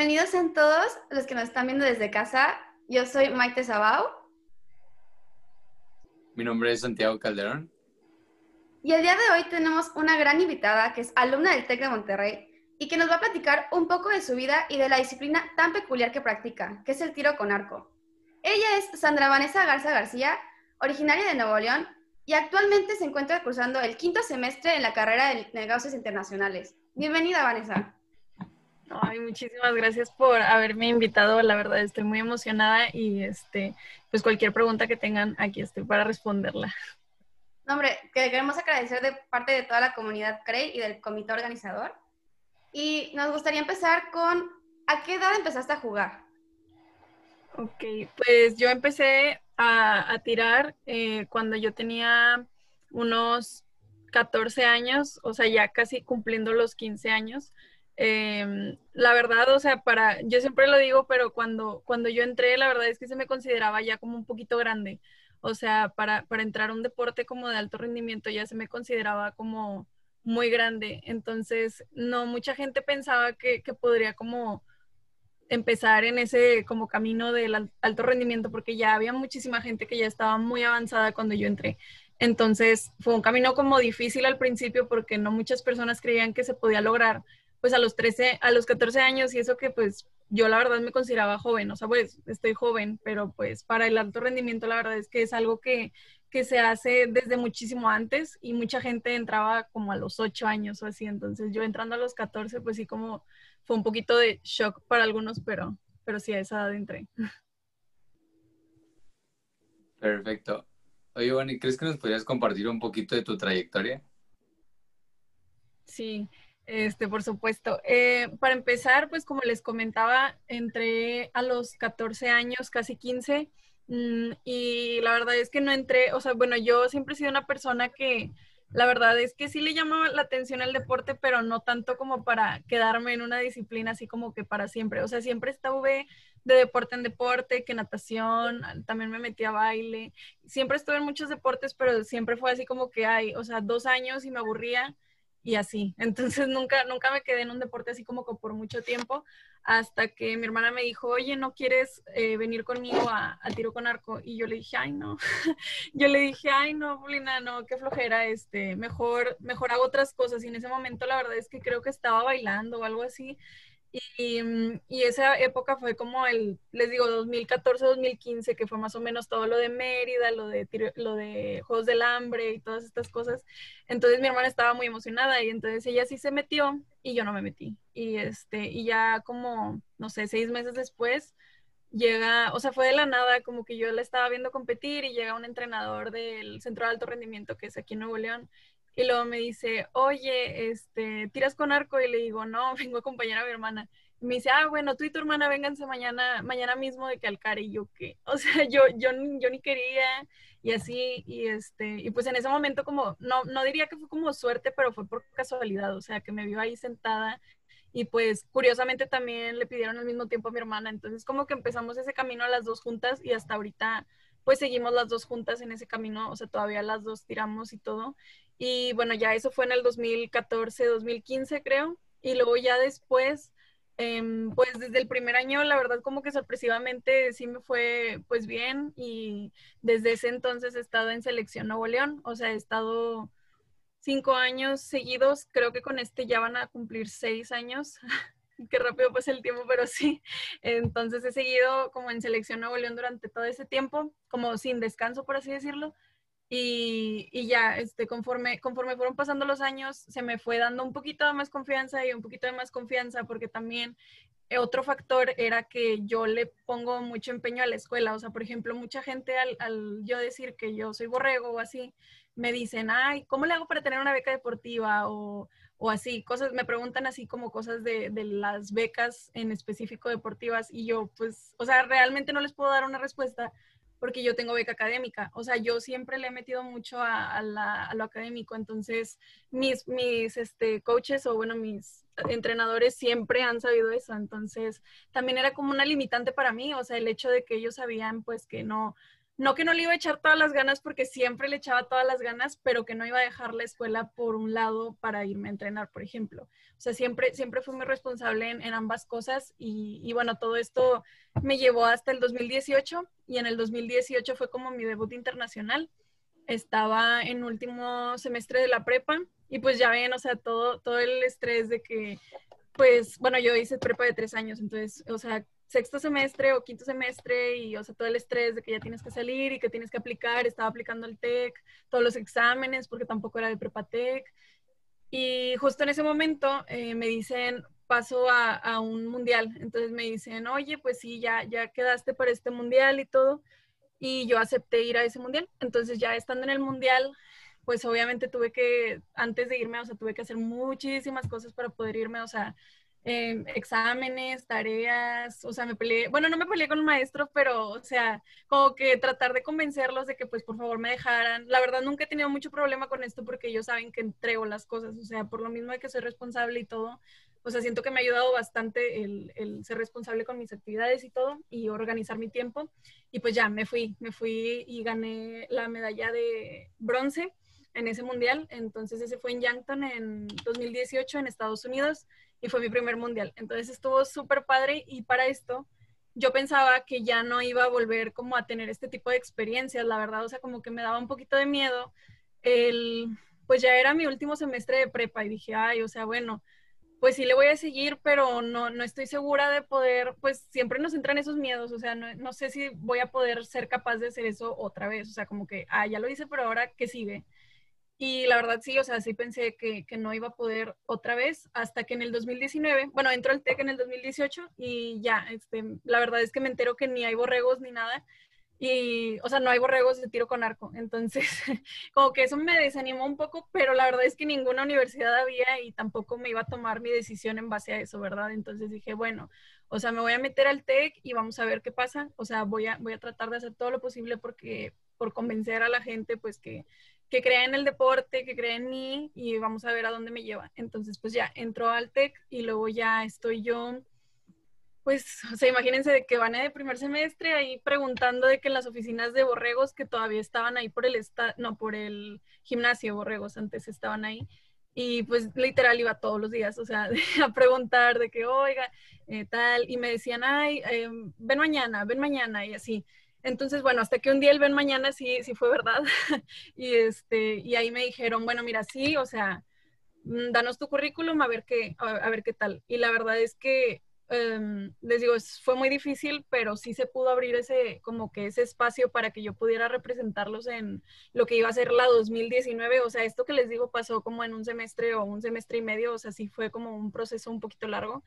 Bienvenidos a todos los que nos están viendo desde casa. Yo soy Maite Sabau. Mi nombre es Santiago Calderón. Y el día de hoy tenemos una gran invitada que es alumna del Tec de Monterrey y que nos va a platicar un poco de su vida y de la disciplina tan peculiar que practica, que es el tiro con arco. Ella es Sandra Vanessa Garza García, originaria de Nuevo León, y actualmente se encuentra cursando el quinto semestre en la carrera de Negocios Internacionales. Bienvenida, Vanessa. Ay, muchísimas gracias por haberme invitado, la verdad estoy muy emocionada y pues cualquier pregunta que tengan, aquí estoy para responderla. No, hombre, queremos agradecer de parte de toda la comunidad CREI y del comité organizador. Y nos gustaría empezar con, ¿a qué edad empezaste a jugar? Ok, pues yo empecé a tirar cuando yo tenía unos 14 años, o sea, ya casi cumpliendo los 15 años. La verdad, o sea, yo siempre lo digo, pero cuando yo entré, la verdad es que se me consideraba ya como un poquito grande. O sea, para entrar a un deporte como de alto rendimiento ya se me consideraba como muy grande. Entonces, no, mucha gente pensaba que podría como empezar en ese como camino del alto rendimiento, porque ya había muchísima gente que ya estaba muy avanzada cuando yo entré. Entonces, fue un camino como difícil al principio porque no muchas personas creían que se podía lograr. Pues a los 14 años, y eso que pues yo la verdad me consideraba joven, o sea, pues estoy joven, pero pues para el alto rendimiento la verdad es que es algo que se hace desde muchísimo antes, y mucha gente entraba como a los 8 años o así, entonces yo entrando a los 14, pues sí como fue un poquito de shock para algunos, pero sí a esa edad entré. Perfecto. Oye, Bonnie, ¿crees que nos podrías compartir un poquito de tu trayectoria? Sí. Por supuesto. Para empezar, pues como les comentaba, entré a los 14 años, casi 15, y la verdad es que no entré, o sea, bueno, yo siempre he sido una persona que la verdad es que sí le llamaba la atención al deporte, pero no tanto como para quedarme en una disciplina así como que para siempre. O sea, siempre estuve de deporte en deporte, que natación, también me metí a baile. Siempre estuve en muchos deportes, pero siempre fue así como que, ay, o sea, 2 años y me aburría. Y así, entonces nunca me quedé en un deporte así como que por mucho tiempo, hasta que mi hermana me dijo, oye, ¿no quieres venir conmigo a tiro con arco? Y yo le dije, ay, no. Yo le dije, ay, no, Paulina, no, qué flojera, mejor hago otras cosas. Y en ese momento la verdad es que creo que estaba bailando o algo así. Y esa época fue como les digo, 2014, 2015, que fue más o menos todo lo de Mérida, lo de Juegos del Hambre y todas estas cosas. Entonces mi hermana estaba muy emocionada y entonces ella sí se metió y yo no me metí. Y ya como, no sé, 6 meses después llega, o sea, fue de la nada, como que yo la estaba viendo competir y llega un entrenador del Centro de Alto Rendimiento que es aquí en Nuevo León. Y luego me dice, oye, ¿tiras con arco? Y le digo, no, vengo a acompañar a mi hermana. Y me dice, ah, bueno, tú y tu hermana vénganse mañana mismo de Calcar. Y yo, ¿qué? O sea, yo ni quería, y así, y pues en ese momento como, no diría que fue como suerte, pero fue por casualidad, o sea, que me vio ahí sentada. Y pues, curiosamente también le pidieron al mismo tiempo a mi hermana. Entonces, como que empezamos ese camino a las dos juntas, y hasta ahorita, pues seguimos las dos juntas en ese camino, o sea, todavía las dos tiramos y todo. Y bueno, ya eso fue en el 2014, 2015 creo, y luego ya después, pues desde el primer año, la verdad como que sorpresivamente sí me fue pues bien, y desde ese entonces he estado en Selección Nuevo León, o sea, he estado 5 años seguidos, creo que con ya van a cumplir 6 años, qué rápido pasa el tiempo, pero sí, entonces he seguido como en Selección Nuevo León durante todo ese tiempo, como sin descanso por así decirlo. Y ya, conforme fueron pasando los años, se me fue dando un poquito de más confianza y un poquito de más confianza, porque también otro factor era que yo le pongo mucho empeño a la escuela. O sea, por ejemplo, mucha gente al yo decir que yo soy borrego o así, me dicen, ay, ¿cómo le hago para tener una beca deportiva? O así, cosas, me preguntan así como cosas de las becas en específico deportivas, y yo, pues, o sea, realmente no les puedo dar una respuesta, porque yo tengo beca académica, o sea, yo siempre le he metido mucho a lo académico, entonces mis coaches o bueno, mis entrenadores siempre han sabido eso, entonces también era como una limitante para mí, o sea, el hecho de que ellos sabían pues que no, No que no le iba a echar todas las ganas, porque siempre le echaba todas las ganas, pero que no iba a dejar la escuela por un lado para irme a entrenar, por ejemplo. O sea, siempre fui muy responsable en ambas cosas y bueno, todo esto me llevó hasta el 2018 y en el 2018 fue como mi debut internacional. Estaba en último semestre de la prepa y pues ya ven, o sea, todo el estrés de que, pues, bueno, yo hice prepa de 3 años, entonces, o sea, sexto semestre o quinto semestre y, o sea, todo el estrés de que ya tienes que salir y que tienes que aplicar. Estaba aplicando el Tec, todos los exámenes, porque tampoco era de prepa Tec. Y justo en ese momento me dicen, paso a un mundial. Entonces me dicen, oye, pues sí, ya quedaste para este mundial y todo. Y yo acepté ir a ese mundial. Entonces ya estando en el mundial, pues obviamente tuve que, antes de irme, o sea, tuve que hacer muchísimas cosas para poder irme, o sea, exámenes, tareas, o sea, me peleé, bueno, no me peleé con el maestro, pero, o sea, como que tratar de convencerlos de que, pues, por favor me dejaran. La verdad, nunca he tenido mucho problema con esto porque ellos saben que entrego las cosas, o sea, por lo mismo de que soy responsable y todo, o sea, siento que me ha ayudado bastante el ser responsable con mis actividades y todo, y organizar mi tiempo, y pues ya, me fui y gané la medalla de bronce en ese mundial. Entonces ese fue en Yankton en 2018 en Estados Unidos, y fue mi primer mundial. Entonces estuvo súper padre, y para esto yo pensaba que ya no iba a volver como a tener este tipo de experiencias, la verdad, o sea, como que me daba un poquito de miedo, pues ya era mi último semestre de prepa, y dije, ay, o sea, bueno, pues sí le voy a seguir, pero no estoy segura de poder, pues siempre nos entran esos miedos, o sea, no sé si voy a poder ser capaz de hacer eso otra vez, o sea, como que, ah, ya lo hice, pero ahora, ¿qué sigue? Y la verdad sí, o sea, sí pensé que no iba a poder otra vez, hasta que en el 2019, bueno, entró al TEC en el 2018 y ya, la verdad es que me entero que ni hay borregos ni nada, y, o sea, no hay borregos de tiro con arco, entonces como que eso me desanimó un poco, pero la verdad es que ninguna universidad había y tampoco me iba a tomar mi decisión en base a eso, ¿verdad? Entonces dije, bueno, o sea, me voy a meter al TEC y vamos a ver qué pasa, o sea, voy a tratar de hacer todo lo posible por convencer a la gente, pues que crea en el deporte, que crea en mí, y vamos a ver a dónde me lleva. Entonces, pues ya, entró al TEC y luego ya estoy yo, pues, o sea, imagínense de que van de primer semestre ahí preguntando de que en las oficinas de borregos que todavía estaban ahí por el gimnasio borregos, antes estaban ahí, y pues literal iba todos los días, o sea, a preguntar de que, oiga, tal, y me decían, ay, ven mañana, y así. Entonces, bueno, hasta que un día el ven mañana sí fue verdad. Y ahí me dijeron, bueno, mira, sí, o sea, danos tu currículum a ver qué tal. Y la verdad es que, les digo, fue muy difícil, pero sí se pudo abrir ese espacio para que yo pudiera representarlos en lo que iba a ser la 2019. O sea, esto que les digo pasó como en un semestre o un semestre y medio, o sea, sí fue como un proceso un poquito largo.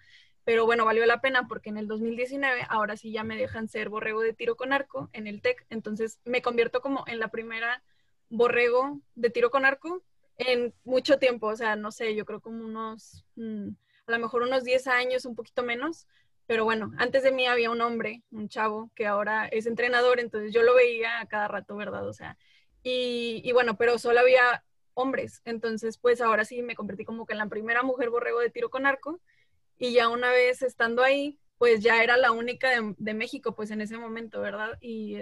Pero bueno, valió la pena porque en el 2019, ahora sí ya me dejan ser borrego de tiro con arco en el TEC. Entonces me convierto como en la primera borrego de tiro con arco en mucho tiempo. O sea, no sé, yo creo como unos, a lo mejor unos 10 años, un poquito menos. Pero bueno, antes de mí había un hombre, un chavo, que ahora es entrenador. Entonces yo lo veía a cada rato, ¿verdad? O sea, y bueno, pero solo había hombres. Entonces pues ahora sí me convertí como que en la primera mujer borrego de tiro con arco. Y ya una vez estando ahí, pues ya era la única de México, pues en ese momento, ¿verdad? Y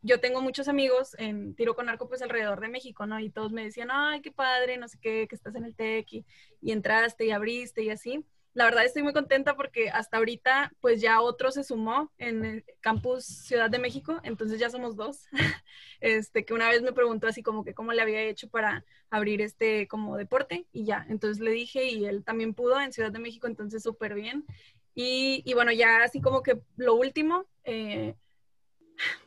yo tengo muchos amigos en tiro con arco, pues alrededor de México, ¿no? Y todos me decían, ay, qué padre, no sé qué, que estás en el TEC y entraste y abriste y así. La verdad estoy muy contenta porque hasta ahorita, pues ya otro se sumó en el campus Ciudad de México, entonces ya somos 2. Que una vez me preguntó así como que cómo le había hecho para abrir como deporte, y ya, entonces le dije y él también pudo en Ciudad de México, entonces súper bien. Y bueno, ya así como que lo último,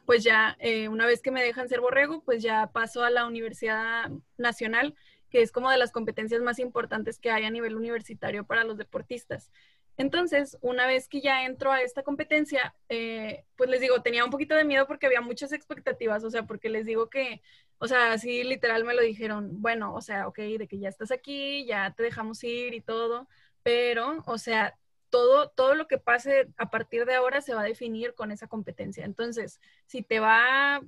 pues ya una vez que me dejan ser borrego, pues ya paso a la Universidad Nacional, que es como de las competencias más importantes que hay a nivel universitario para los deportistas. Entonces, una vez que ya entro a esta competencia, pues les digo, tenía un poquito de miedo porque había muchas expectativas, o sea, porque les digo que, o sea, así literal me lo dijeron, bueno, o sea, ok, de que ya estás aquí, ya te dejamos ir y todo, pero, o sea, todo lo que pase a partir de ahora se va a definir con esa competencia. Entonces, si te va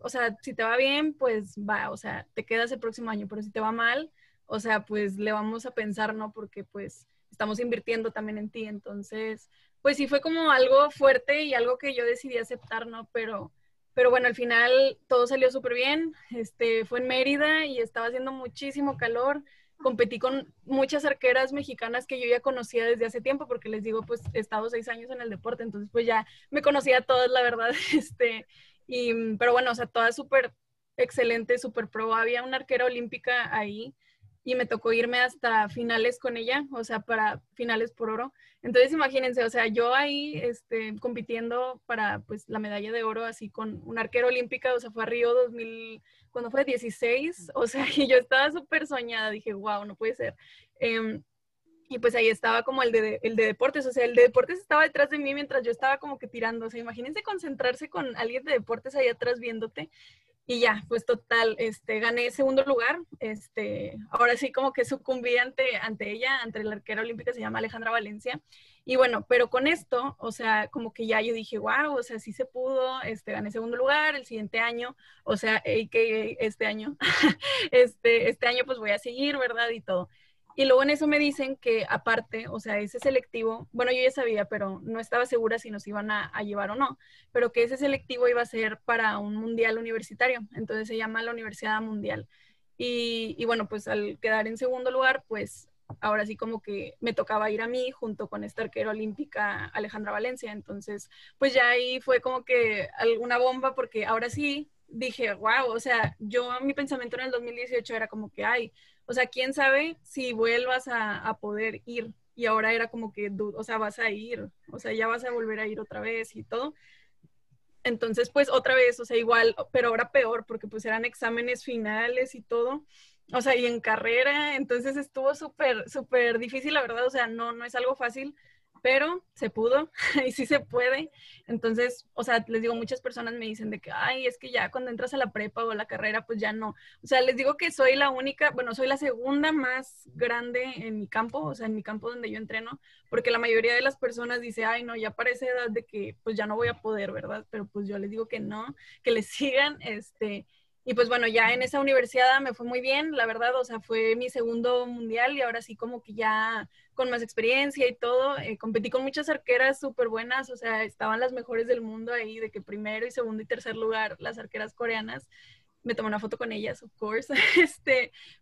bien, pues va, o sea, te quedas el próximo año, pero si te va mal, o sea, pues le vamos a pensar, ¿no? Porque pues estamos invirtiendo también en ti. Entonces, pues sí fue como algo fuerte y algo que yo decidí aceptar, ¿no? Pero Pero bueno, al final todo salió súper bien. Fue en Mérida y estaba haciendo muchísimo calor. Competí con muchas arqueras mexicanas que yo ya conocía desde hace tiempo, porque les digo, pues he estado 6 años en el deporte, entonces pues ya me conocía a todas, la verdad. Pero bueno, o sea, todas súper excelentes, súper pro. Había una arquera olímpica ahí y me tocó irme hasta finales con ella, o sea, para finales por oro. Entonces imagínense, o sea, yo ahí compitiendo para pues la medalla de oro así con una arquera olímpica, o sea, fue a Río 2000, cuando fue 16, o sea, y yo estaba súper soñada, dije, wow, no puede ser. Y pues ahí estaba como el de deportes, o sea, el de deportes estaba detrás de mí mientras yo estaba como que tirando, o sea, imagínense concentrarse con alguien de deportes ahí atrás viéndote. Y ya, pues total, gané segundo lugar. Ahora sí como que sucumbí ante ella, ante la arquera olímpica, se llama Alejandra Valencia. Y bueno, pero con esto, o sea, como que ya yo dije, wow, o sea, sí se pudo, gané segundo lugar el siguiente año, o sea, este año, este año pues voy a seguir, ¿verdad? Y todo. Y luego en eso me dicen que aparte, o sea, ese selectivo, bueno, yo ya sabía, pero no estaba segura si nos iban a llevar o no, pero que ese selectivo iba a ser para un mundial universitario, entonces se llama la Universidad Mundial. Y bueno, pues al quedar en segundo lugar, pues ahora sí como que me tocaba ir a mí junto con esta arquera olímpica Alejandra Valencia, entonces pues ya ahí fue como que alguna bomba, porque ahora sí dije, wow, o sea, yo mi pensamiento en el 2018 era como que, ay, o sea, quién sabe si vuelvas a poder ir. Y ahora era como que, o sea, vas a ir. O sea, ya vas a volver a ir otra vez y todo. Entonces, pues, otra vez, o sea, igual, pero ahora peor, porque pues eran exámenes finales y todo. O sea, y en carrera. Entonces, estuvo súper, súper difícil, la verdad. O sea, no es algo fácil, pero se pudo y sí se puede. Entonces, o sea, les digo, muchas personas me dicen de que, ay, es que ya cuando entras a la prepa o a la carrera, pues ya no. O sea, les digo que soy la única, bueno, soy la segunda más grande en mi campo, o sea, en mi campo donde yo entreno, porque la mayoría de las personas dice, ay, no, ya para esa edad de que, pues ya no voy a poder, ¿verdad? Pero pues yo les digo que no, que les sigan, Y pues bueno, ya en esa universidad me fue muy bien, la verdad, o sea, fue mi segundo mundial y ahora sí como que ya con más experiencia y todo, competí con muchas arqueras súper buenas, o sea, estaban las mejores del mundo ahí, de que primero y segundo y tercer lugar, las arqueras coreanas, me tomé una foto con ellas, of course,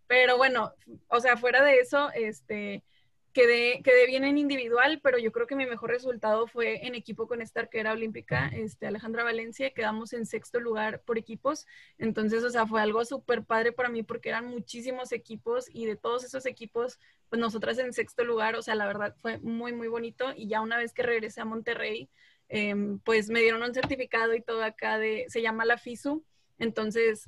pero bueno, o sea, fuera de eso, quedé bien en individual, pero yo creo que mi mejor resultado fue en equipo con esta arquera olímpica, Alejandra Valencia, quedamos en 6º lugar por equipos, entonces, o sea, fue algo súper padre para mí porque eran muchísimos equipos y de todos esos equipos, pues nosotras en 6º lugar, o sea, la verdad fue muy, muy bonito y ya una vez que regresé a Monterrey, pues me dieron un certificado y todo acá se llama la FISU. Entonces,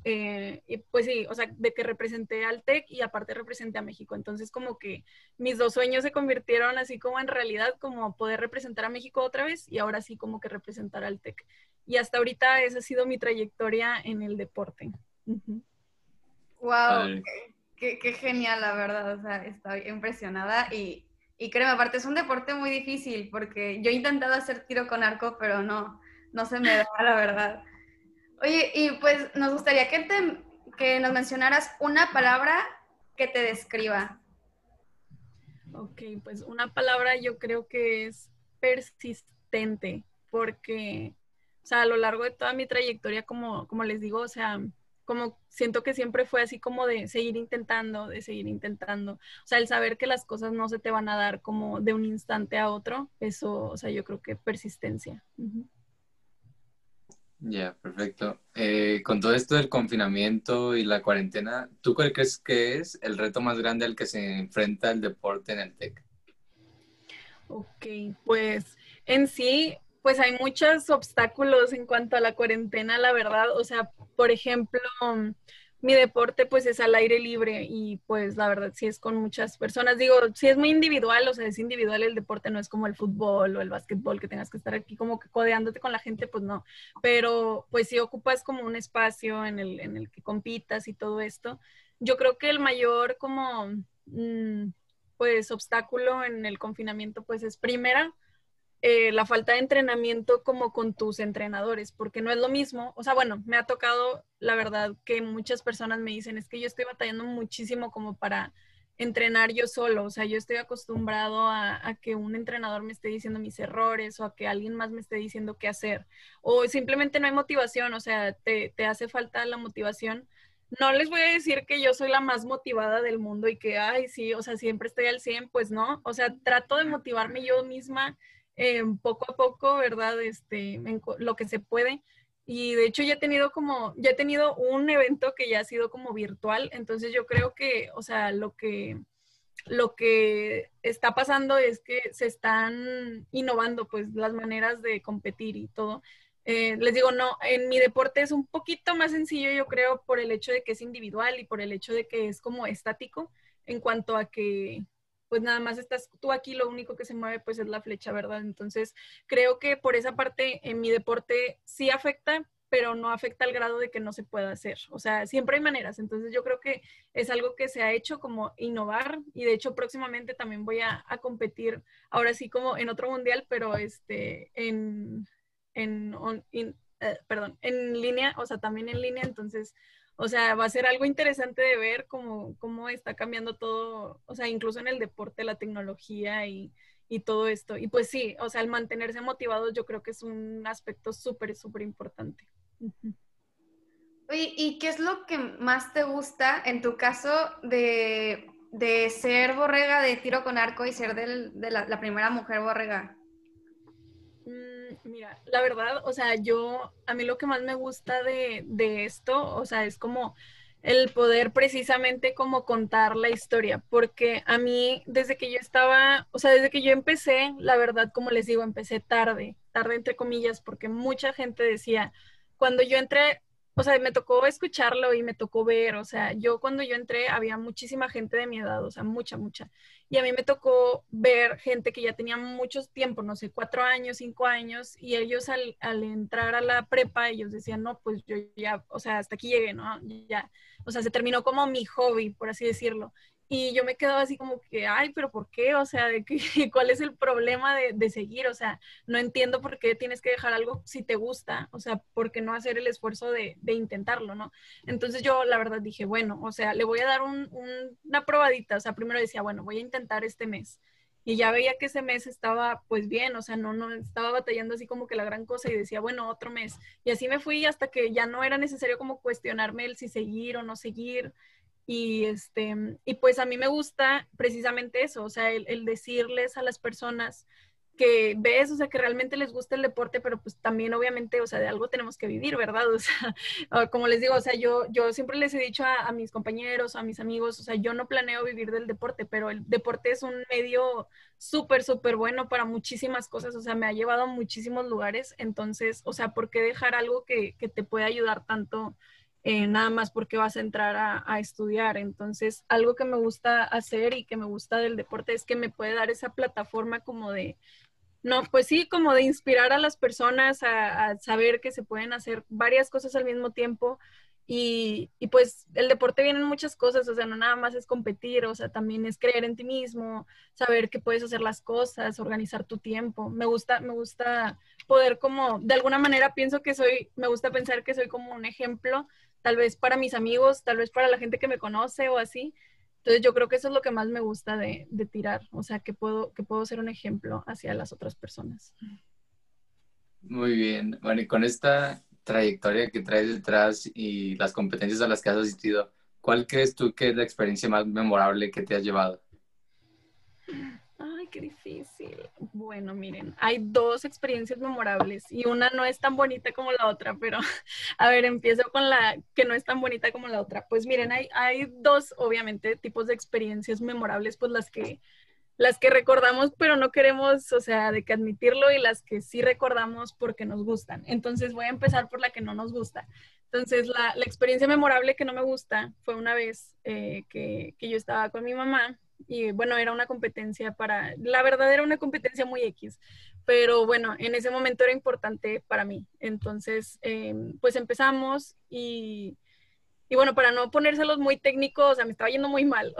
pues sí, o sea, de que representé al Tec y aparte representé a México. Entonces, como que mis dos sueños se convirtieron así como en realidad, como poder representar a México otra vez y ahora sí como que representar al Tec. Y hasta ahorita esa ha sido mi trayectoria en el deporte. Uh-huh. ¡Wow! Qué genial, la verdad. O sea, estoy impresionada y créeme, aparte es un deporte muy difícil porque yo he intentado hacer tiro con arco, pero no se me da, la verdad. Oye, y pues nos gustaría que nos mencionaras una palabra que te describa. Ok, pues una palabra yo creo que es persistente, porque, o sea, a lo largo de toda mi trayectoria, como les digo, o sea, como siento que siempre fue así como de seguir intentando, o sea, el saber que las cosas no se te van a dar como de un instante a otro, eso, o sea, yo creo que persistencia. Uh-huh. Ya, yeah, perfecto. Con todo esto del confinamiento y la cuarentena, ¿tú cuál crees que es el reto más grande al que se enfrenta el deporte en el TEC? Ok, pues en sí, pues hay muchos obstáculos en cuanto a la cuarentena, la verdad. O sea, por ejemplo, mi deporte pues es al aire libre y pues la verdad sí es con muchas personas. Digo, sí es muy individual, o sea, es individual el deporte, no es como el fútbol o el básquetbol que tengas que estar aquí como que codeándote con la gente, pues no. Pero pues sí ocupas como un espacio en el que compitas y todo esto. Yo creo que el mayor como pues obstáculo en el confinamiento pues es primera, la falta de entrenamiento como con tus entrenadores, porque no es lo mismo, o sea, bueno, me ha tocado, la verdad, que muchas personas me dicen, es que yo estoy batallando muchísimo como para entrenar yo solo. O sea, yo estoy acostumbrado a que un entrenador me esté diciendo mis errores o a que alguien más me esté diciendo qué hacer. O simplemente no hay motivación, o sea, te hace falta la motivación. No les voy a decir que yo soy la más motivada del mundo y que, ay, sí, o sea, siempre estoy al 100, pues no. O sea, trato de motivarme yo misma poco a poco, ¿verdad? En lo que se puede. Y de hecho ya he tenido un evento que ya ha sido como virtual, entonces yo creo que, o sea, lo que está pasando es que se están innovando pues las maneras de competir y todo. Les digo, no, en mi deporte es un poquito más sencillo, yo creo, por el hecho de que es individual y por el hecho de que es como estático, en cuanto a que pues nada más estás tú aquí, lo único que se mueve pues es la flecha, ¿verdad? Entonces creo que por esa parte en mi deporte sí afecta, pero no afecta al grado de que no se pueda hacer. O sea, siempre hay maneras. Entonces yo creo que es algo que se ha hecho como innovar, y de hecho próximamente también voy a competir, ahora sí como en otro mundial, pero en línea, o sea, también en línea. Entonces, o sea, va a ser algo interesante de ver cómo está cambiando todo, o sea, incluso en el deporte, la tecnología y todo esto. Y pues sí, o sea, el mantenerse motivados yo creo que es un aspecto súper, súper importante. Oye, ¿y qué es lo que más te gusta en tu caso de ser borrega de tiro con arco y ser de la primera mujer borrega? Mira, la verdad, o sea, a mí lo que más me gusta de esto, o sea, es como el poder precisamente como contar la historia, porque a mí desde que yo estaba, o sea, desde que yo empecé, la verdad, como les digo, empecé tarde entre comillas, porque mucha gente decía, cuando yo entré, o sea, me tocó escucharlo y me tocó ver, o sea, yo cuando yo entré había muchísima gente de mi edad, o sea, mucha, mucha. Y a mí me tocó ver gente que ya tenía muchos tiempos, no sé, 4 años, 5 años, y ellos al entrar a la prepa, ellos decían, no, pues yo ya, o sea, hasta aquí llegué, ¿no? Ya, o sea, se terminó como mi hobby, por así decirlo. Y yo me quedaba así como que, ay, pero ¿por qué? O sea, ¿cuál es el problema de seguir? O sea, no entiendo por qué tienes que dejar algo si te gusta, o sea, ¿por qué no hacer el esfuerzo de intentarlo, no? Entonces yo, la verdad, dije, bueno, o sea, le voy a dar una probadita. O sea, primero decía, bueno, voy a intentar este mes. Y ya veía que ese mes estaba, pues, bien, o sea, no estaba batallando así como que la gran cosa, y decía, bueno, otro mes. Y así me fui hasta que ya no era necesario como cuestionarme el si seguir o no seguir. Y pues a mí me gusta precisamente eso, o sea, el decirles a las personas que ves, o sea, que realmente les gusta el deporte, pero pues también obviamente, o sea, de algo tenemos que vivir, ¿verdad? O sea, como les digo, o sea, yo siempre les he dicho a mis compañeros, a mis amigos, o sea, yo no planeo vivir del deporte, pero el deporte es un medio súper, súper bueno para muchísimas cosas, o sea, me ha llevado a muchísimos lugares. Entonces, o sea, ¿por qué dejar algo que te puede ayudar tanto? Nada más porque vas a entrar a estudiar. Entonces, algo que me gusta hacer y que me gusta del deporte es que me puede dar esa plataforma como de, no, pues sí, como de inspirar a las personas a saber que se pueden hacer varias cosas al mismo tiempo. Y pues el deporte viene en muchas cosas, o sea, no nada más es competir, o sea, también es creer en ti mismo, saber que puedes hacer las cosas, organizar tu tiempo. Me gusta poder como, de alguna manera pienso que me gusta pensar que soy como un ejemplo, tal vez para mis amigos, tal vez para la gente que me conoce o así. Entonces yo creo que eso es lo que más me gusta de tirar, o sea, que puedo ser un ejemplo hacia las otras personas. Muy bien. Bueno, y con esta trayectoria que traes detrás y las competencias a las que has asistido, ¿cuál crees tú que es la experiencia más memorable que te has llevado? Ay, qué difícil. Bueno, miren, hay dos experiencias memorables y una no es tan bonita como la otra, pero a ver, empiezo con la que no es tan bonita como la otra. Pues miren, hay dos, obviamente, tipos de experiencias memorables, pues las que recordamos pero no queremos, o sea, de que admitirlo, y las que sí recordamos porque nos gustan. Entonces voy a empezar por la que no nos gusta. Entonces la experiencia memorable que no me gusta fue una vez que yo estaba con mi mamá. Y bueno, era una competencia la verdad era una competencia muy X, pero bueno, en ese momento era importante para mí. Entonces, pues empezamos y bueno, para no ponérselos muy técnicos, o sea, me estaba yendo muy mal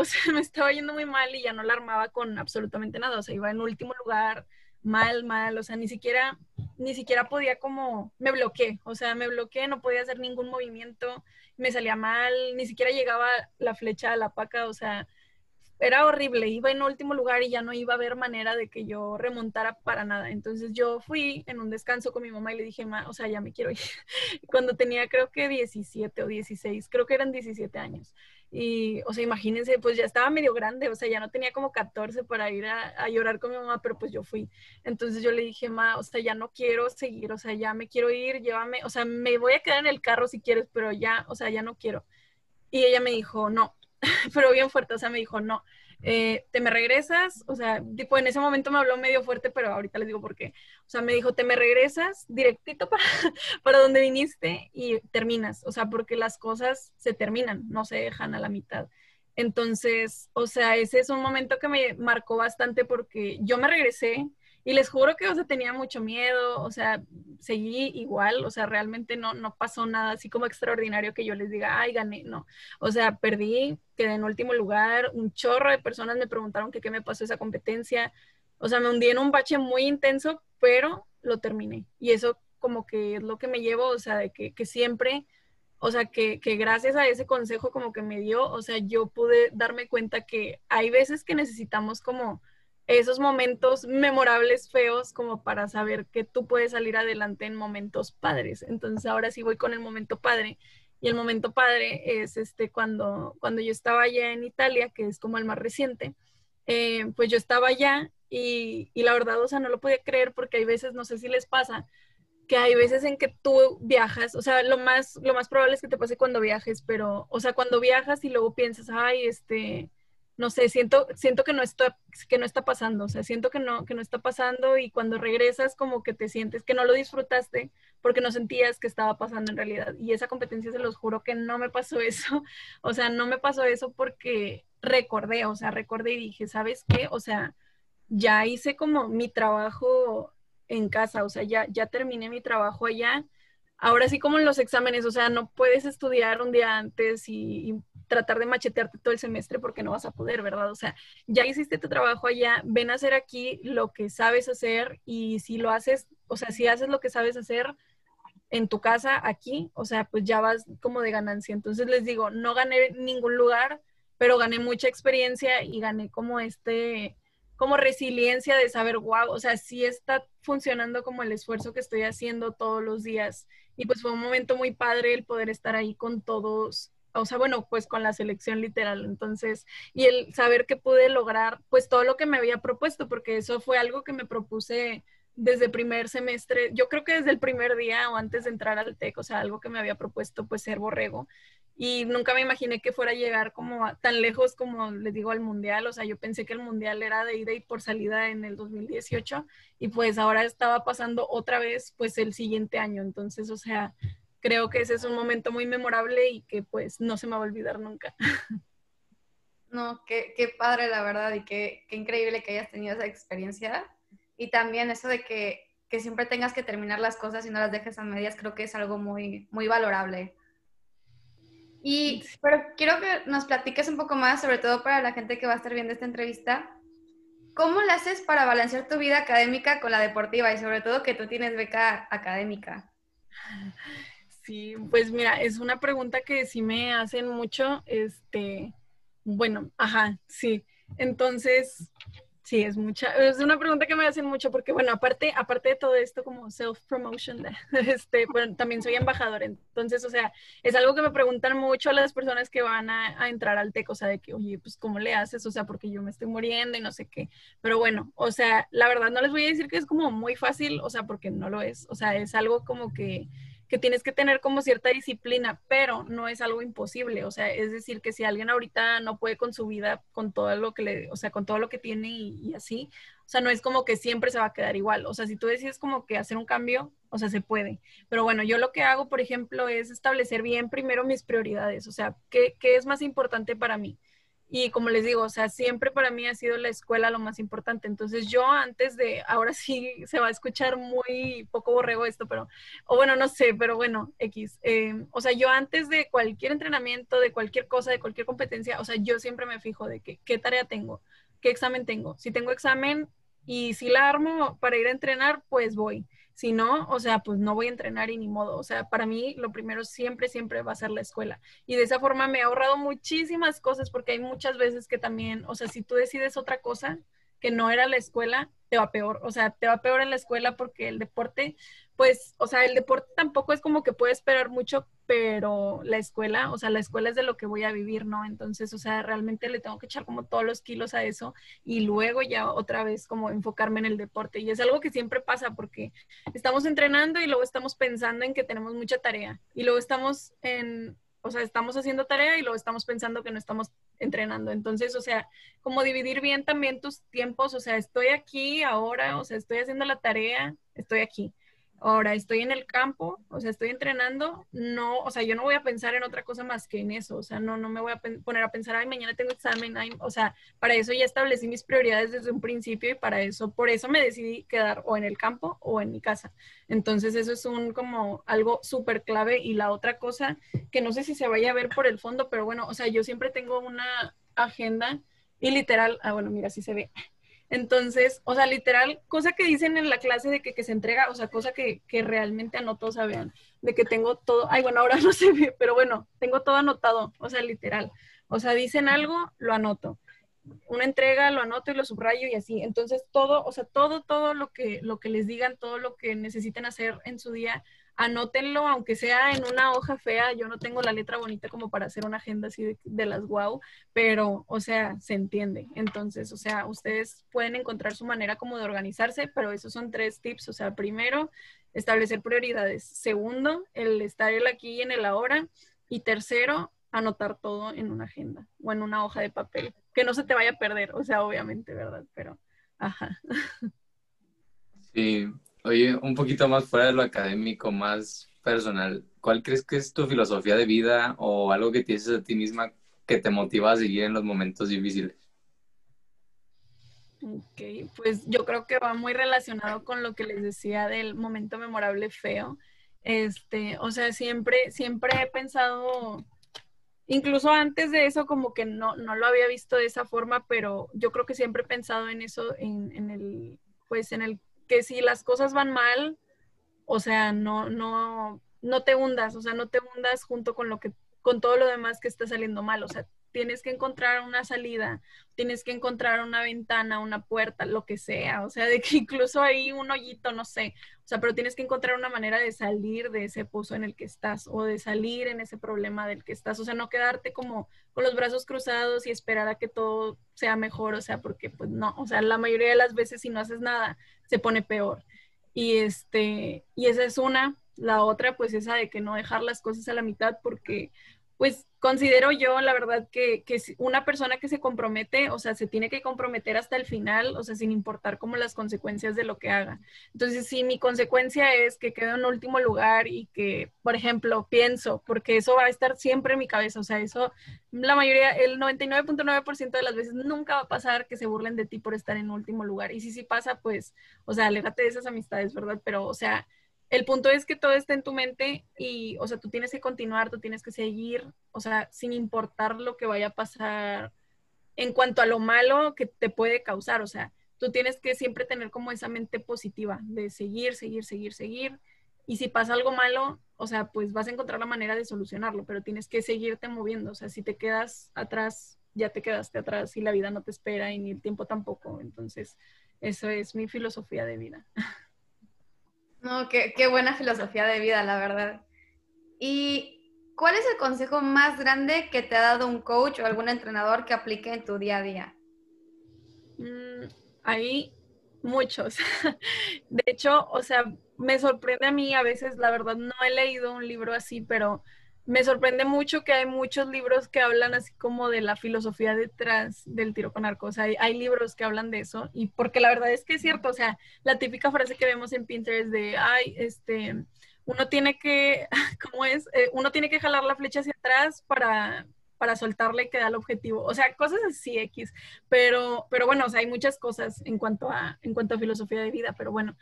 y ya no la armaba con absolutamente nada. O sea, iba en último lugar, mal, o sea, ni siquiera podía como, me bloqueé, no podía hacer ningún movimiento, me salía mal, ni siquiera llegaba la flecha a la paca, o sea, era horrible, iba en último lugar y ya no iba a haber manera de que yo remontara para nada. Entonces yo fui en un descanso con mi mamá y le dije, ma, o sea, ya me quiero ir. Cuando tenía creo que 17 o 16, creo que eran 17 años. Y, o sea, imagínense, pues ya estaba medio grande, o sea, ya no tenía como 14 para ir a llorar con mi mamá, pero pues yo fui. Entonces yo le dije, ma, o sea, ya no quiero seguir, o sea, ya me quiero ir, llévame, o sea, me voy a quedar en el carro si quieres, pero ya, o sea, ya no quiero. Y ella me dijo, no, pero bien fuerte, o sea, me dijo, no, te me regresas, o sea, tipo en ese momento me habló medio fuerte, pero ahorita les digo por qué. O sea, me dijo, te me regresas directito para donde viniste y terminas, o sea, porque las cosas se terminan, no se dejan a la mitad. Entonces, o sea, ese es un momento que me marcó bastante porque yo me regresé y les juro que, o sea, tenía mucho miedo, o sea, seguí igual, o sea, realmente no pasó nada así como extraordinario que yo les diga, ay, gané, no. O sea, perdí, quedé en último lugar, un chorro de personas me preguntaron que qué me pasó esa competencia. O sea, me hundí en un bache muy intenso, pero lo terminé. Y eso como que es lo que me llevo, o sea, de que siempre, o sea, que gracias a ese consejo como que me dio, o sea, yo pude darme cuenta que hay veces que necesitamos como esos momentos memorables, feos, como para saber que tú puedes salir adelante en momentos padres. Entonces ahora sí voy con el momento padre, y el momento padre es cuando yo estaba allá en Italia, que es como el más reciente, pues yo estaba allá y la verdad, o sea, no lo podía creer porque hay veces, no sé si les pasa, que hay veces en que tú viajas, o sea, lo más probable es que te pase cuando viajes, pero, o sea, cuando viajas y luego piensas, ay, no sé, siento que no está pasando, o sea, siento que no está pasando, y cuando regresas como que te sientes que no lo disfrutaste porque no sentías que estaba pasando en realidad. Y esa competencia, se los juro que no me pasó eso, o sea, no me pasó eso porque recordé, o sea, recordé y dije, ¿sabes qué? O sea, ya hice como mi trabajo en casa, o sea, ya terminé mi trabajo allá. Ahora sí, como en los exámenes, o sea, no puedes estudiar un día antes y tratar de machetearte todo el semestre porque no vas a poder, ¿verdad? O sea, ya hiciste tu trabajo allá, ven a hacer aquí lo que sabes hacer, y si lo haces, o sea, si haces lo que sabes hacer en tu casa aquí, o sea, pues ya vas como de ganancia. Entonces les digo, no gané ningún lugar, pero gané mucha experiencia y gané como como resiliencia de saber, wow, o sea, sí está funcionando como el esfuerzo que estoy haciendo todos los días. Y pues fue un momento muy padre el poder estar ahí con todos, o sea, bueno, pues con la selección literal. Entonces, y el saber que pude lograr pues todo lo que me había propuesto, porque eso fue algo que me propuse desde primer semestre, yo creo que desde el primer día o antes de entrar al TEC, o sea, algo que me había propuesto pues ser borrego. Y nunca me imaginé que fuera a llegar como tan lejos como, les digo, al Mundial. O sea, yo pensé que el Mundial era de ida y por salida en el 2018, y pues ahora estaba pasando otra vez pues el siguiente año. Entonces, o sea, creo que ese es un momento muy memorable y que pues no se me va a olvidar nunca. No, qué padre la verdad, y qué increíble que hayas tenido esa experiencia. Y también eso de que siempre tengas que terminar las cosas y no las dejes a medias, creo que es algo muy, muy valorable. Pero quiero que nos platiques un poco más, sobre todo para la gente que va a estar viendo esta entrevista, ¿cómo la haces para balancear tu vida académica con la deportiva? Y sobre todo que tú tienes beca académica. Sí, pues mira, es una pregunta que sí me hacen mucho, bueno, ajá, sí. Entonces, sí, es una pregunta que me hacen mucho porque, bueno, aparte de todo esto como self-promotion, bueno, también soy embajadora. Entonces, o sea, es algo que me preguntan mucho las personas que van a entrar al TEC, o sea, de que, oye, pues, ¿cómo le haces? O sea, porque yo me estoy muriendo y no sé qué. Pero bueno, o sea, la verdad no les voy a decir que es como muy fácil, o sea, porque no lo es. O sea, es algo como que tienes que tener como cierta disciplina, pero no es algo imposible. O sea, es decir, que si alguien ahorita no puede con su vida, con todo lo que o sea, con todo lo que tiene y así, o sea, no es como que siempre se va a quedar igual. O sea, si tú decides como que hacer un cambio, o sea, se puede. Pero bueno, yo lo que hago, por ejemplo, es establecer bien primero mis prioridades. O sea, ¿qué es más importante para mí? Y como les digo, o sea, siempre para mí ha sido la escuela lo más importante. Entonces yo antes ahora sí se va a escuchar muy poco borrego esto, pero, o bueno, no sé, pero bueno, X. O sea, yo antes de cualquier entrenamiento, de cualquier cosa, de cualquier competencia, o sea, yo siempre me fijo de qué tarea tengo, qué examen tengo. Si tengo examen y si la armo para ir a entrenar, pues voy. Si no, o sea, pues no voy a entrenar y ni modo. O sea, para mí lo primero siempre, siempre va a ser la escuela. Y de esa forma me he ahorrado muchísimas cosas, porque hay muchas veces que también, o sea, si tú decides otra cosa que no era la escuela, te va peor. O sea, te va peor en la escuela, porque el deporte, pues, o sea, el deporte tampoco es como que puede esperar mucho, pero la escuela, o sea, la escuela es de lo que voy a vivir, ¿no? Entonces, o sea, realmente le tengo que echar como todos los kilos a eso, y luego ya otra vez como enfocarme en el deporte. Y es algo que siempre pasa, porque estamos entrenando y luego estamos pensando en que tenemos mucha tarea, y luego estamos en... O sea, estamos haciendo tarea y luego estamos pensando que no estamos entrenando. Entonces, o sea, como dividir bien también tus tiempos. O sea, estoy aquí ahora, o sea, estoy haciendo la tarea, estoy aquí. Ahora estoy en el campo, o sea, estoy entrenando. No, o sea, yo no voy a pensar en otra cosa más que en eso. O sea, no me voy a poner a pensar, ay, mañana tengo examen. Ay, o sea, para eso ya establecí mis prioridades desde un principio, y para eso, por eso me decidí quedar o en el campo o en mi casa. Entonces, eso es como algo súper clave. Y la otra cosa, que no sé si se vaya a ver por el fondo, pero bueno, o sea, yo siempre tengo una agenda y literal, bueno, mira, sí se ve. Entonces, o sea, literal, cosa que dicen en la clase de que se entrega, o sea, cosa que realmente anoto, o sea, vean, de que tengo todo, ay, bueno, ahora no se ve, pero bueno, tengo todo anotado, o sea, literal. O sea, dicen algo, lo anoto. Una entrega, lo anoto y lo subrayo y así. Entonces, todo, o sea, todo lo que les digan, todo lo que necesiten hacer en su día, anótenlo, aunque sea en una hoja fea. Yo no tengo la letra bonita como para hacer una agenda así de las guau, pero, o sea, se entiende. Entonces, o sea, ustedes pueden encontrar su manera como de organizarse, pero esos son tres tips. O sea, primero, establecer prioridades. Segundo, el estar el aquí y en el ahora. Y tercero, anotar todo en una agenda o en una hoja de papel, que no se te vaya a perder, o sea, obviamente, ¿verdad? Pero, ajá. Sí. Oye, un poquito más fuera de lo académico, más personal, ¿cuál crees que es tu filosofía de vida o algo que te dices a ti misma que te motiva a seguir en los momentos difíciles? Ok, pues yo creo que va muy relacionado con lo que les decía del momento memorable feo. O sea, siempre he pensado... Incluso antes de eso, como que no lo había visto de esa forma, pero yo creo que siempre he pensado en eso, en el que si las cosas van mal, o sea, no te hundas, o sea, no te hundas junto con todo lo demás que está saliendo mal. O sea, tienes que encontrar una salida, tienes que encontrar una ventana, una puerta, lo que sea. O sea, de que incluso hay un hoyito, no sé. O sea, pero tienes que encontrar una manera de salir de ese pozo en el que estás, o de salir en ese problema del que estás. O sea, no quedarte como con los brazos cruzados y esperar a que todo sea mejor. O sea, porque pues no, o sea, la mayoría de las veces si no haces nada, se pone peor. Y, y esa es una. La otra, pues esa de que no dejar las cosas a la mitad, porque pues considero yo, la verdad, que una persona que se compromete, o sea, se tiene que comprometer hasta el final, o sea, sin importar como las consecuencias de lo que haga. Entonces, si mi consecuencia es que quedo en último lugar y que, por ejemplo, pienso, porque eso va a estar siempre en mi cabeza, o sea, eso, la mayoría, el 99.9% de las veces nunca va a pasar que se burlen de ti por estar en último lugar. Y si sí pasa, pues, o sea, aléjate de esas amistades, ¿verdad? Pero, o sea... El punto es que todo está en tu mente y, o sea, tú tienes que continuar, tú tienes que seguir, o sea, sin importar lo que vaya a pasar en cuanto a lo malo que te puede causar. O sea, tú tienes que siempre tener como esa mente positiva de seguir. Y si pasa algo malo, o sea, pues vas a encontrar la manera de solucionarlo, pero tienes que seguirte moviendo. O sea, si te quedas atrás, ya te quedaste atrás y la vida no te espera y ni el tiempo tampoco. Entonces, eso es mi filosofía de vida. No, qué buena filosofía de vida, la verdad. ¿Y cuál es el consejo más grande que te ha dado un coach o algún entrenador que aplique en tu día a día? Hay muchos. De hecho, o sea, me sorprende a mí a veces, la verdad no he leído un libro así, pero me sorprende mucho que hay muchos libros que hablan así como de la filosofía detrás del tiro con arco. O sea, hay libros que hablan de eso, y porque la verdad es que es cierto. O sea, la típica frase que vemos en Pinterest de, ay, uno tiene que, ¿cómo es? Uno tiene que jalar la flecha hacia atrás para soltarle y queda el objetivo. O sea, cosas así X. Pero bueno, o sea, hay muchas cosas en cuanto a filosofía de vida, pero bueno.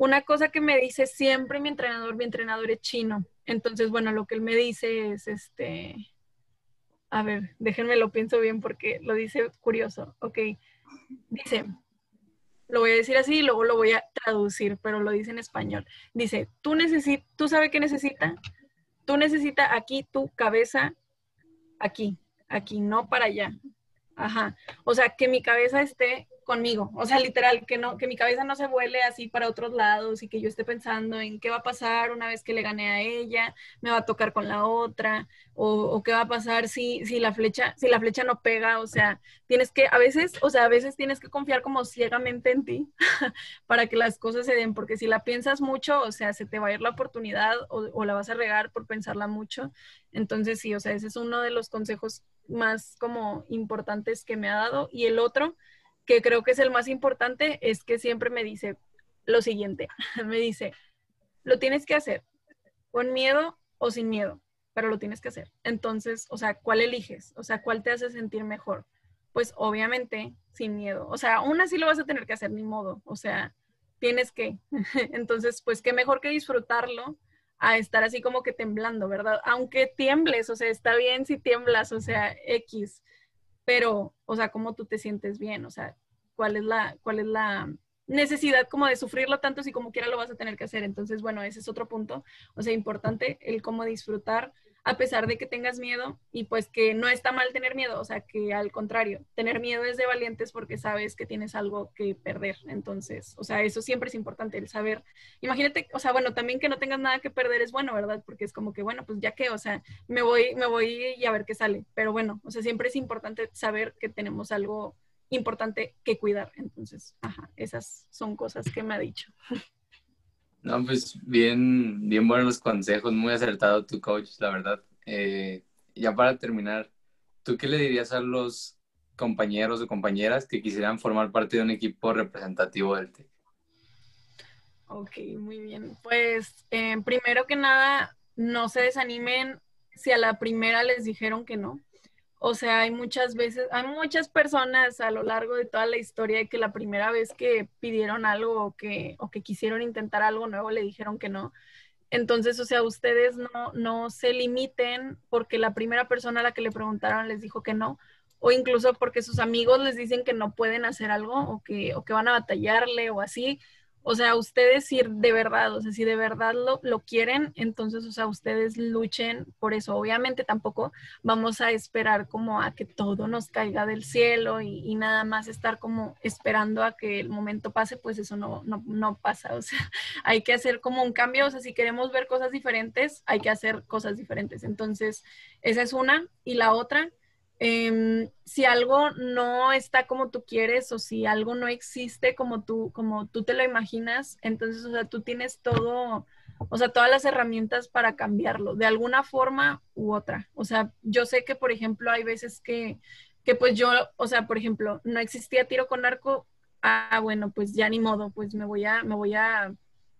Una cosa que me dice siempre mi entrenador es chino. Entonces, bueno, lo que él me dice es, a ver, déjenme lo pienso bien porque lo dice curioso. Ok, dice, lo voy a decir así y luego lo voy a traducir, pero lo dice en español. Dice, tú sabes qué necesita. Tú necesitas aquí tu cabeza, aquí, no para allá. Ajá. O sea, que mi cabeza esté conmigo. O sea, literal, que mi cabeza no se vuele así para otros lados y que yo esté pensando en qué va a pasar una vez que le gane a ella, me va a tocar con la otra, o qué va a pasar si la flecha no pega. O sea, tienes que, a veces tienes que confiar como ciegamente en ti para que las cosas se den, porque si la piensas mucho, o sea, se te va a ir la oportunidad o la vas a regar por pensarla mucho. Entonces sí, o sea, ese es uno de los consejos más como importantes que me ha dado. Y el otro, que creo que es el más importante, es que siempre me dice lo siguiente. Me dice, lo tienes que hacer, con miedo o sin miedo, pero lo tienes que hacer. Entonces, o sea, ¿cuál eliges? O sea, ¿cuál te hace sentir mejor? Pues obviamente sin miedo. O sea, aún así lo vas a tener que hacer, ni modo. O sea, tienes que. Entonces, pues qué mejor que disfrutarlo a estar así como que temblando, ¿verdad? Aunque tiembles, o sea, está bien si tiemblas, o sea, X. Pero, o sea, ¿cómo tú te sientes bien? O sea, ¿cuál es la necesidad como de sufrirlo tanto si como quiera lo vas a tener que hacer? Entonces, bueno, ese es otro punto. O sea, importante el cómo disfrutar a pesar de que tengas miedo, y pues que no está mal tener miedo. O sea, que al contrario, tener miedo es de valientes porque sabes que tienes algo que perder. Entonces, o sea, eso siempre es importante, el saber. Imagínate, o sea, bueno, también que no tengas nada que perder es bueno, ¿verdad? Porque es como que, bueno, pues ya que, o sea, me voy y a ver qué sale. Pero bueno, o sea, siempre es importante saber que tenemos algo importante que cuidar. Entonces, ajá, esas son cosas que me ha dicho. No, pues bien buenos los consejos, muy acertado tu coach, la verdad. Ya para terminar, ¿tú qué le dirías a los compañeros o compañeras que quisieran formar parte de un equipo representativo del TEC? Ok, muy bien. Pues primero que nada, no se desanimen si a la primera les dijeron que no. O sea, hay muchas personas a lo largo de toda la historia que la primera vez que pidieron algo o que quisieron intentar algo nuevo le dijeron que no. Entonces, o sea, ustedes no se limiten porque la primera persona a la que le preguntaron les dijo que no, o incluso porque sus amigos les dicen que no pueden hacer algo o que van a batallarle o así. O sea, ustedes si de verdad lo quieren, entonces, o sea, ustedes luchen por eso. Obviamente tampoco vamos a esperar como a que todo nos caiga del cielo y nada más estar como esperando a que el momento pase, pues eso no pasa. O sea, hay que hacer como un cambio. O sea, si queremos ver cosas diferentes, hay que hacer cosas diferentes. Entonces, esa es una. Y la otra, si algo no está como tú quieres o si algo no existe como tú te lo imaginas, entonces, o sea, tú tienes todo, o sea, todas las herramientas para cambiarlo de alguna forma u otra. O sea, yo sé que, por ejemplo, hay veces que pues yo, o sea, por ejemplo, no existía tiro con arco. Ah, bueno, pues ya ni modo, pues me voy a,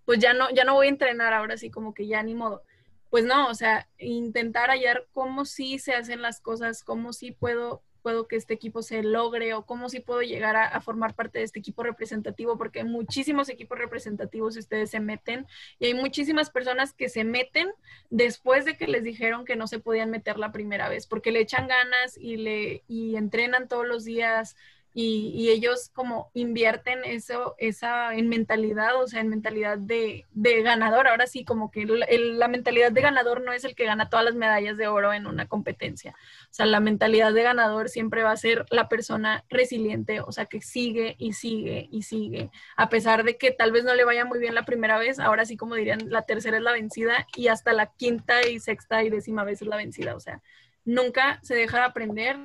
pues ya no voy a entrenar ahora, sí, como que ya ni modo. Pues no, o sea, intentar hallar cómo sí se hacen las cosas, cómo sí puedo que este equipo se logre, o cómo sí puedo llegar a formar parte de este equipo representativo, porque hay muchísimos equipos representativos y ustedes se meten, y hay muchísimas personas que se meten después de que les dijeron que no se podían meter la primera vez, porque le echan ganas y entrenan todos los días, y ellos como invierten esa en mentalidad, o sea, en mentalidad de ganador. Ahora sí, como que la mentalidad de ganador no es el que gana todas las medallas de oro en una competencia. O sea, la mentalidad de ganador siempre va a ser la persona resiliente, o sea, que sigue y sigue y sigue. A pesar de que tal vez no le vaya muy bien la primera vez, ahora sí, como dirían, la tercera es la vencida, y hasta la quinta y sexta y décima vez es la vencida. O sea, nunca se deja de aprender.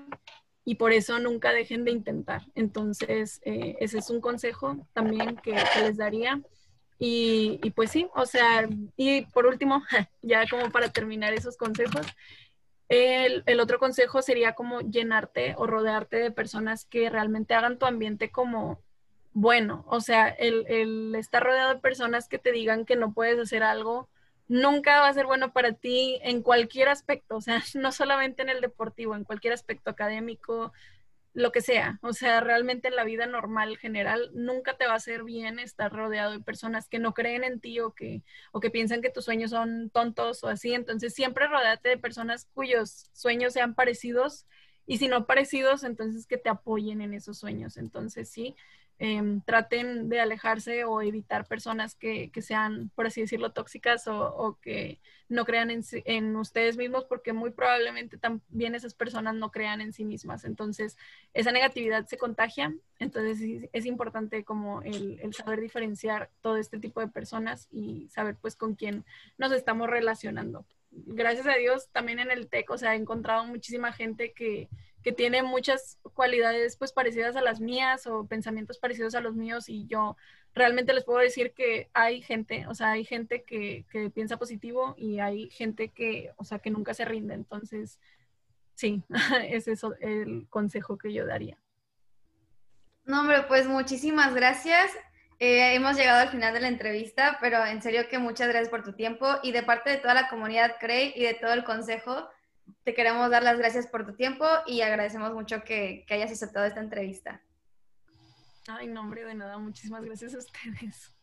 Y por eso nunca dejen de intentar. Entonces, ese es un consejo también que les daría. Y pues sí, o sea, y por último, ya como para terminar esos consejos, el otro consejo sería como llenarte o rodearte de personas que realmente hagan tu ambiente como bueno. O sea, el estar rodeado de personas que te digan que no puedes hacer algo nunca va a ser bueno para ti en cualquier aspecto, o sea, no solamente en el deportivo, en cualquier aspecto académico, lo que sea. O sea, realmente en la vida normal, general, nunca te va a hacer bien estar rodeado de personas que no creen en ti o que piensan que tus sueños son tontos o así. Entonces, siempre rodéate de personas cuyos sueños sean parecidos y si no parecidos, entonces que te apoyen en esos sueños. Entonces sí, traten de alejarse o evitar personas que sean, por así decirlo, tóxicas o que no crean en ustedes mismos, porque muy probablemente también esas personas no crean en sí mismas. Entonces esa negatividad se contagia, entonces sí, es importante como el saber diferenciar todo este tipo de personas y saber pues con quién nos estamos relacionando. Gracias a Dios también en el TEC, o sea, he encontrado muchísima gente que tiene muchas cualidades pues parecidas a las mías o pensamientos parecidos a los míos, y yo realmente les puedo decir que hay gente, o sea, hay gente que piensa positivo y hay gente que, o sea, que nunca se rinde. Entonces, sí, ese es el consejo que yo daría. No, hombre, pues muchísimas gracias. Hemos llegado al final de la entrevista, pero en serio que muchas gracias por tu tiempo, y de parte de toda la comunidad CREI y de todo el consejo, te queremos dar las gracias por tu tiempo y agradecemos mucho que hayas aceptado esta entrevista. Ay, no, hombre, de nada, muchísimas gracias a ustedes.